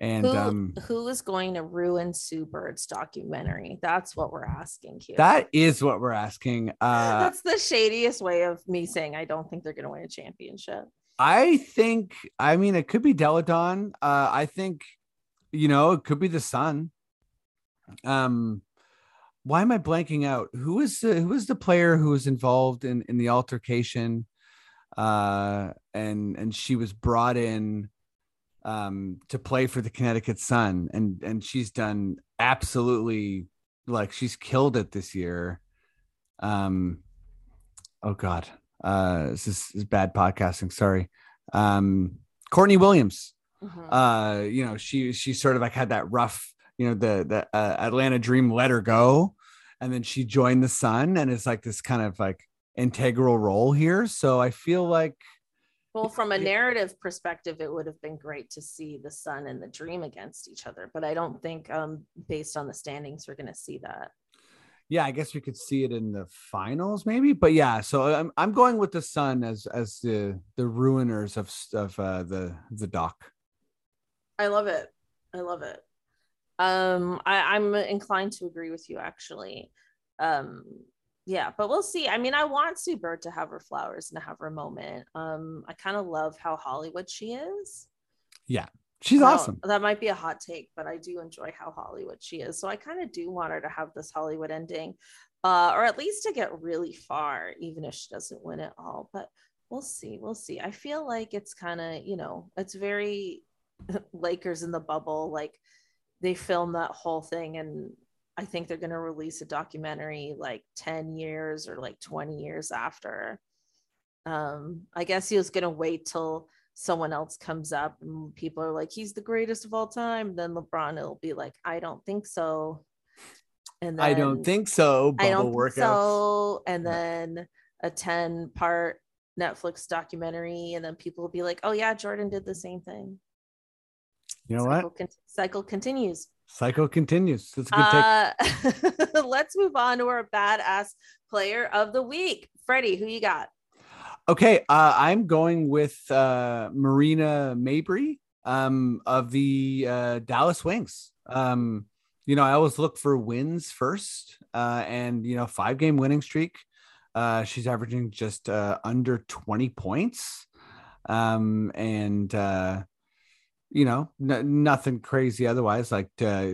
And who, um, who is going to ruin Sue Bird's documentary? That's what we're asking here. That is what we're asking. Uh, That's the shadiest way of me saying I don't think they're going to win a championship. I think, I mean, it could be Deladon. Uh, I think, you know, it could be the Sun. Um, why am I blanking out? Who is the, who is the player who was involved in, in the altercation? Uh, and and she was brought in. Um, to play for the Connecticut Sun, and and she's done absolutely, like, she's killed it this year. Um, oh God, uh, this is, this is bad podcasting. Sorry, um, Courtney Williams. Mm-hmm. Uh, you know, she she sort of like had that rough, you know, the the uh, Atlanta Dream let her go, and then she joined the Sun, and it's like this kind of like integral role here. So I feel like. Well, from a narrative perspective, it would have been great to see the Sun and the Dream against each other, but I don't think um, based on the standings, we're going to see that. Yeah, I guess we could see it in the finals maybe, but yeah, so I'm I'm going with the Sun as as the, the ruiners of, of uh, the, the doc. I love it. I love it. Um, I, I'm inclined to agree with you, actually. Um Yeah, but we'll see. I mean, I want Sue Bird to have her flowers and to have her moment. Um, I kind of love how Hollywood she is. Yeah, She's well, awesome. That might be a hot take, but I do enjoy how Hollywood she is. So I kind of do want her to have this Hollywood ending, uh, or at least to get really far, even if she doesn't win it all. But we'll see. We'll see. I feel like it's kind of, you know, it's very Lakers in the bubble. Like they filmed that whole thing, and I think they're going to release a documentary like ten years or like twenty years after. Um, I guess he was going to wait till someone else comes up and people are like, he's the greatest of all time. Then LeBron, it'll be like, I don't think so. And then I don't think so. Bubble I don't workouts. Think so. And then a ten part Netflix documentary. And then people will be like, oh yeah, Jordan did the same thing. You know cycle what? Con- cycle continues. Cycle continues. That's a good take. Uh, let's move on to our badass player of the week. Freddie, who you got? Okay, uh, I'm going with uh, Marina Mabrey um, of the uh, Dallas Wings. Um, you know, I always look for wins first, uh, and you know, five game winning streak. Uh, she's averaging just uh, under twenty points, um, and uh, you know, n- nothing crazy otherwise. Like uh,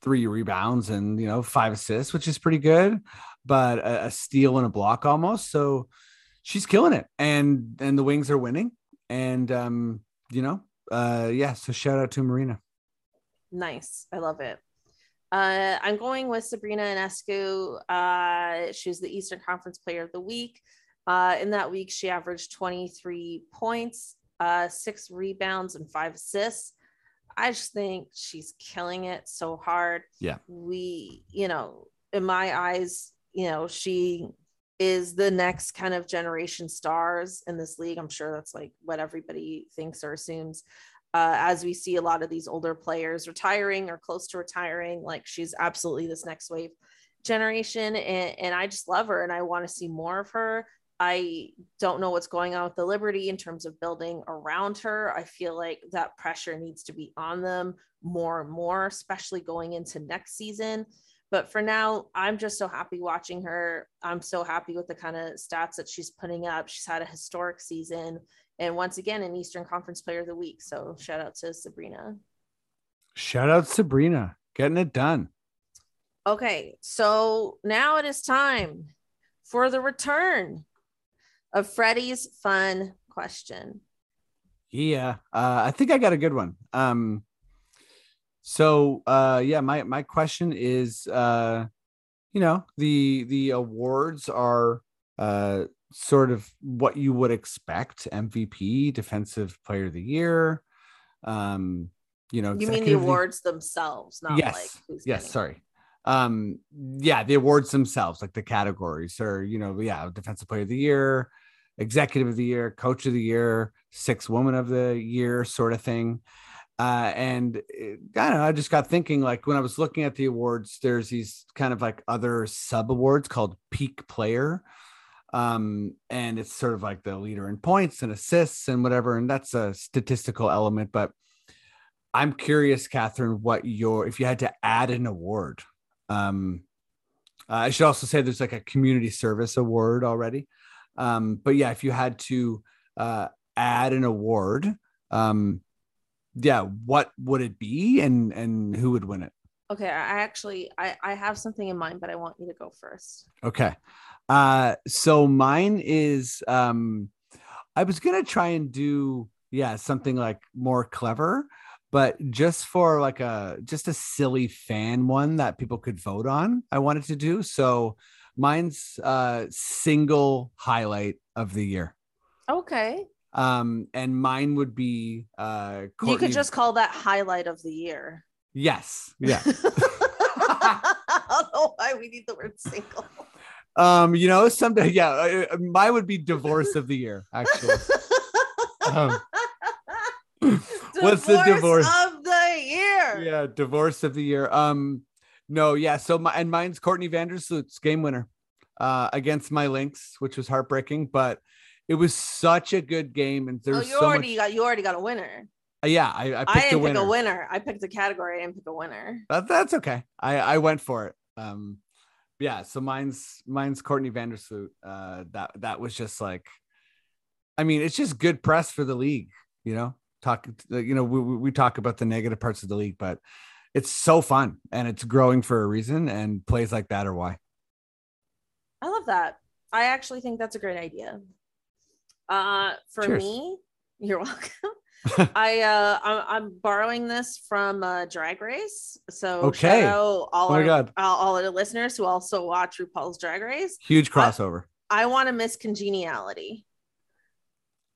three rebounds and you know five assists, which is pretty good, but a, a steal and a block almost. So. She's killing it, and and the Wings are winning, and um, you know, uh, yeah. So shout out to Marina. Nice, I love it. Uh, I'm going with Sabrina Ionescu. Uh, she was the Eastern Conference Player of the Week. Uh, in that week, she averaged twenty-three points, uh, six rebounds, and five assists. I just think she's killing it so hard. Yeah, we, you know, in my eyes, you know, she. Is the next kind of generation stars in this league. I'm sure that's like what everybody thinks or assumes. Uh, as we see a lot of these older players retiring or close to retiring, like she's absolutely this next wave generation. And, and I just love her and I want to see more of her. I don't know what's going on with the Liberty in terms of building around her. I feel like that pressure needs to be on them more and more, especially going into next season. But for now, I'm just so happy watching her. I'm so happy with the kind of stats that she's putting up. She's had a historic season. And once again, an Eastern Conference Player of the Week. So shout out to Sabrina. Shout out Sabrina. Getting it done. Okay. So now it is time for the return of Freddie's fun question. Yeah. Uh, I think I got a good one. Um, So, uh, yeah, my, my question is, uh, you know, the, the awards are, uh, sort of what you would expect: M V P, Defensive Player of the Year. Um, you know, you mean the awards themselves, not yes. like, who's yes, getting. sorry. Um, yeah, the awards themselves, like the categories are, you know, yeah, Defensive Player of the Year, Executive of the Year, Coach of the Year, Sixth Woman of the Year sort of thing. Uh, and it, I don't know, I just got thinking, like when I was looking at the awards, there's these kind of like other sub awards called peak player. Um, and it's sort of like the leader in points and assists and whatever. And that's a statistical element, but I'm curious, Catherine, what your, if you had to add an award, um, uh, I should also say there's like a community service award already. Um, but yeah, if you had to, uh, add an award, um, yeah, what would it be, and and who would win it? Okay, I actually I, I have something in mind, but I want you to go first. Okay, uh, so mine is um, I was gonna try and do yeah something like more clever, but just for like a just a silly fan one that people could vote on. I wanted to do so. Mine's uh, single highlight of the year. Okay. Um, and mine would be, uh, Courtney. You could just call that highlight of the year. Yes. Yeah. I don't know why we need the word single. Um, you know, someday, yeah, mine would be divorce of the year, actually. um, what's the divorce of the year? Yeah. Divorce of the year. Um, no, yeah. So my, and mine's Courtney VanderSloot's game winner, uh, against my Lynx, which was heartbreaking, but it was such a good game, and there's oh, you so already much... got you already got a winner. Uh, yeah, I, I picked I didn't a winner. Pick a winner. I picked a category. I didn't pick a winner. That, that's okay. I, I went for it. Um, yeah. So mine's mine's Courtney VanderSloot. Uh, that that was just like, I mean, it's just good press for the league. You know, talk, you know, we, we talk about the negative parts of the league, but it's so fun and it's growing for a reason, and plays like that are why. I love that. I actually think that's a great idea. Uh, for Cheers. me, you're welcome. I, uh, I'm borrowing this from uh, Drag Race. So okay. shout out all, oh our, uh, all our listeners who also watch RuPaul's Drag Race. Huge crossover. I, I want a Miss Congeniality.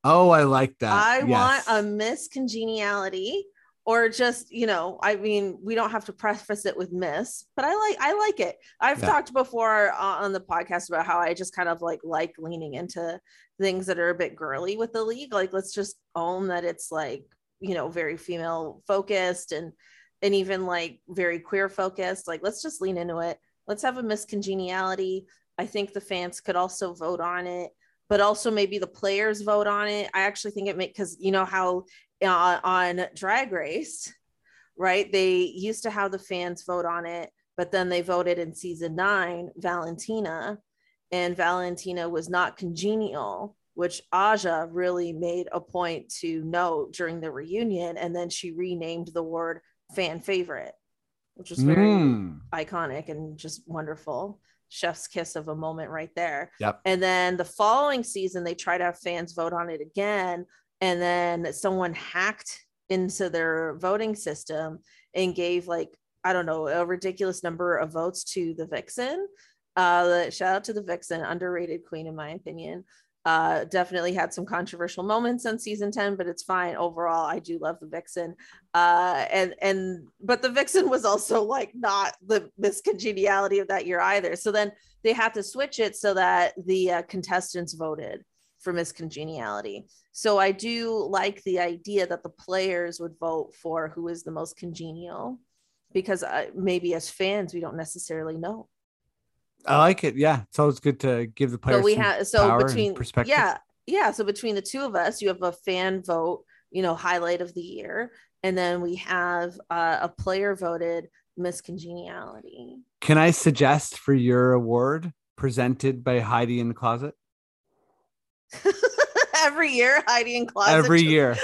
Oh, I like that. I yes. want a Miss Congeniality, or just, you know, I mean, we don't have to preface it with Miss, but I like, I like it. I've yeah. talked before on the podcast about how I just kind of like, like leaning into things that are a bit girly with the league. Like, let's just own that it's like, you know, very female focused and, and even like very queer focused. Like, let's just lean into it. Let's have a Miss Congeniality. I think the fans could also vote on it, but also maybe the players vote on it. I actually think it makes, because you know how uh, on Drag Race, right? They used to have the fans vote on it, but then they voted in season nine, Valentina, and Valentina was not congenial, which Aja really made a point to note during the reunion. And then she renamed the word fan favorite, which was very mm. iconic and just wonderful. Chef's kiss of a moment right there. Yep. And then the following season, they tried to have fans vote on it again. And then someone hacked into their voting system and gave like, I don't know, a ridiculous number of votes to the Vixen. Uh, shout out to the Vixen, underrated queen, in my opinion. Uh, definitely had some controversial moments on season ten, but it's fine. Overall, I do love the Vixen. Uh, and, and, but the Vixen was also like not the Miss Congeniality of that year either. So then they had to switch it so that the uh, contestants voted for Miss Congeniality. So I do like the idea that the players would vote for who is the most congenial, because uh, maybe as fans, we don't necessarily know. I like it. Yeah. It's always good to give the players so we have, so power between, and perspective. Yeah. Yeah. So between the two of us, you have a fan vote, you know, highlight of the year. And then we have uh, a player voted Miss Congeniality. Can I suggest for your award, presented by Heidi in the Closet? Every year, Heidi in Closet. Every year.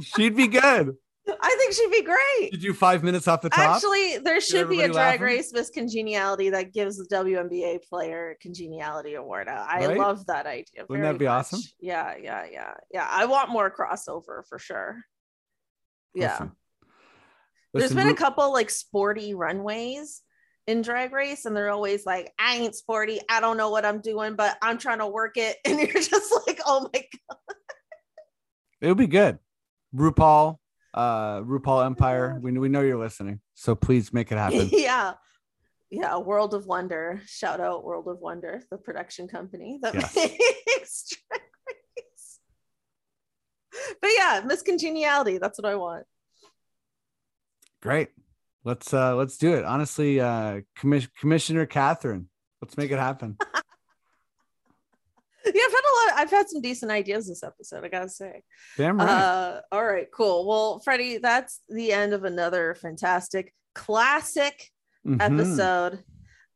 She'd be good. I think she'd be great. Did you five minutes off the top? Actually, there should be a Drag laughing? Race Miss Congeniality that gives the W N B A player Congeniality award out. I right? love that idea. Wouldn't that be much. Awesome? Yeah, yeah, yeah, yeah. I want more crossover for sure. Yeah. Awesome. Listen, there's been a couple like sporty runways in Drag Race, and they're always like, I ain't sporty. I don't know what I'm doing, but I'm trying to work it. And you're just like, oh my God. It would be good. RuPaul. uh RuPaul Empire, we, we know you're listening, so please make it happen. yeah yeah World of Wonder, shout out World of Wonder, the production company that yes. makes Drag Race. But yeah, Miss Congeniality, that's what I want. Great. Let's uh let's do it. Honestly, uh commis- Commissioner Catherine, let's make it happen. Yeah, I've had a lot. I've had some decent ideas this episode, I gotta say. Damn right. Uh, all right, cool. Well, Freddie, that's the end of another fantastic classic mm-hmm. episode.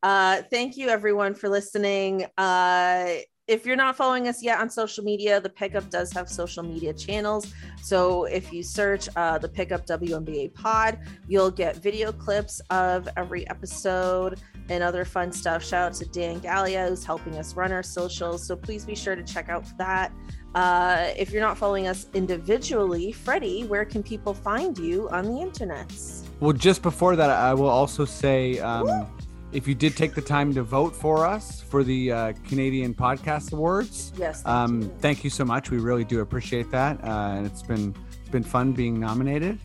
Uh, thank you, everyone, for listening. Uh, if you're not following us yet on social media, The Pickup does have social media channels. So if you search uh, The Pickup W N B A Pod, you'll get video clips of every episode and other fun stuff. Shout out to Dan Gallia, who's helping us run our socials. So please be sure to check out that. Uh, if you're not following us individually, Freddie, where can people find you on the internet? Well, just before that, I will also say... Um, if you did take the time to vote for us for the uh, Canadian Podcast Awards, yes, thank, um, you. thank you so much. We really do appreciate that, uh, and it's been it's been fun being nominated.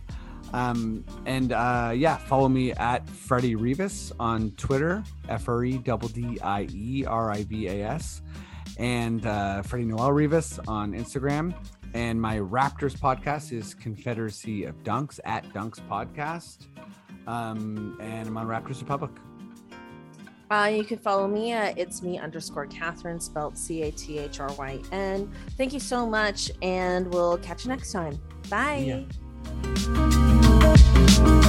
Um, and uh, yeah, follow me at Freddie Rivas on Twitter, F R E D D I E R I V A S, and uh, Freddie Noel Rivas on Instagram. And my Raptors podcast is Confederacy of Dunks at Dunks Podcast, um, and I'm on Raptors Republic. Uh, you can follow me at it's me underscore Catherine, spelled C A T H R Y N. Thank you so much, and we'll catch you next time. Bye. Yeah.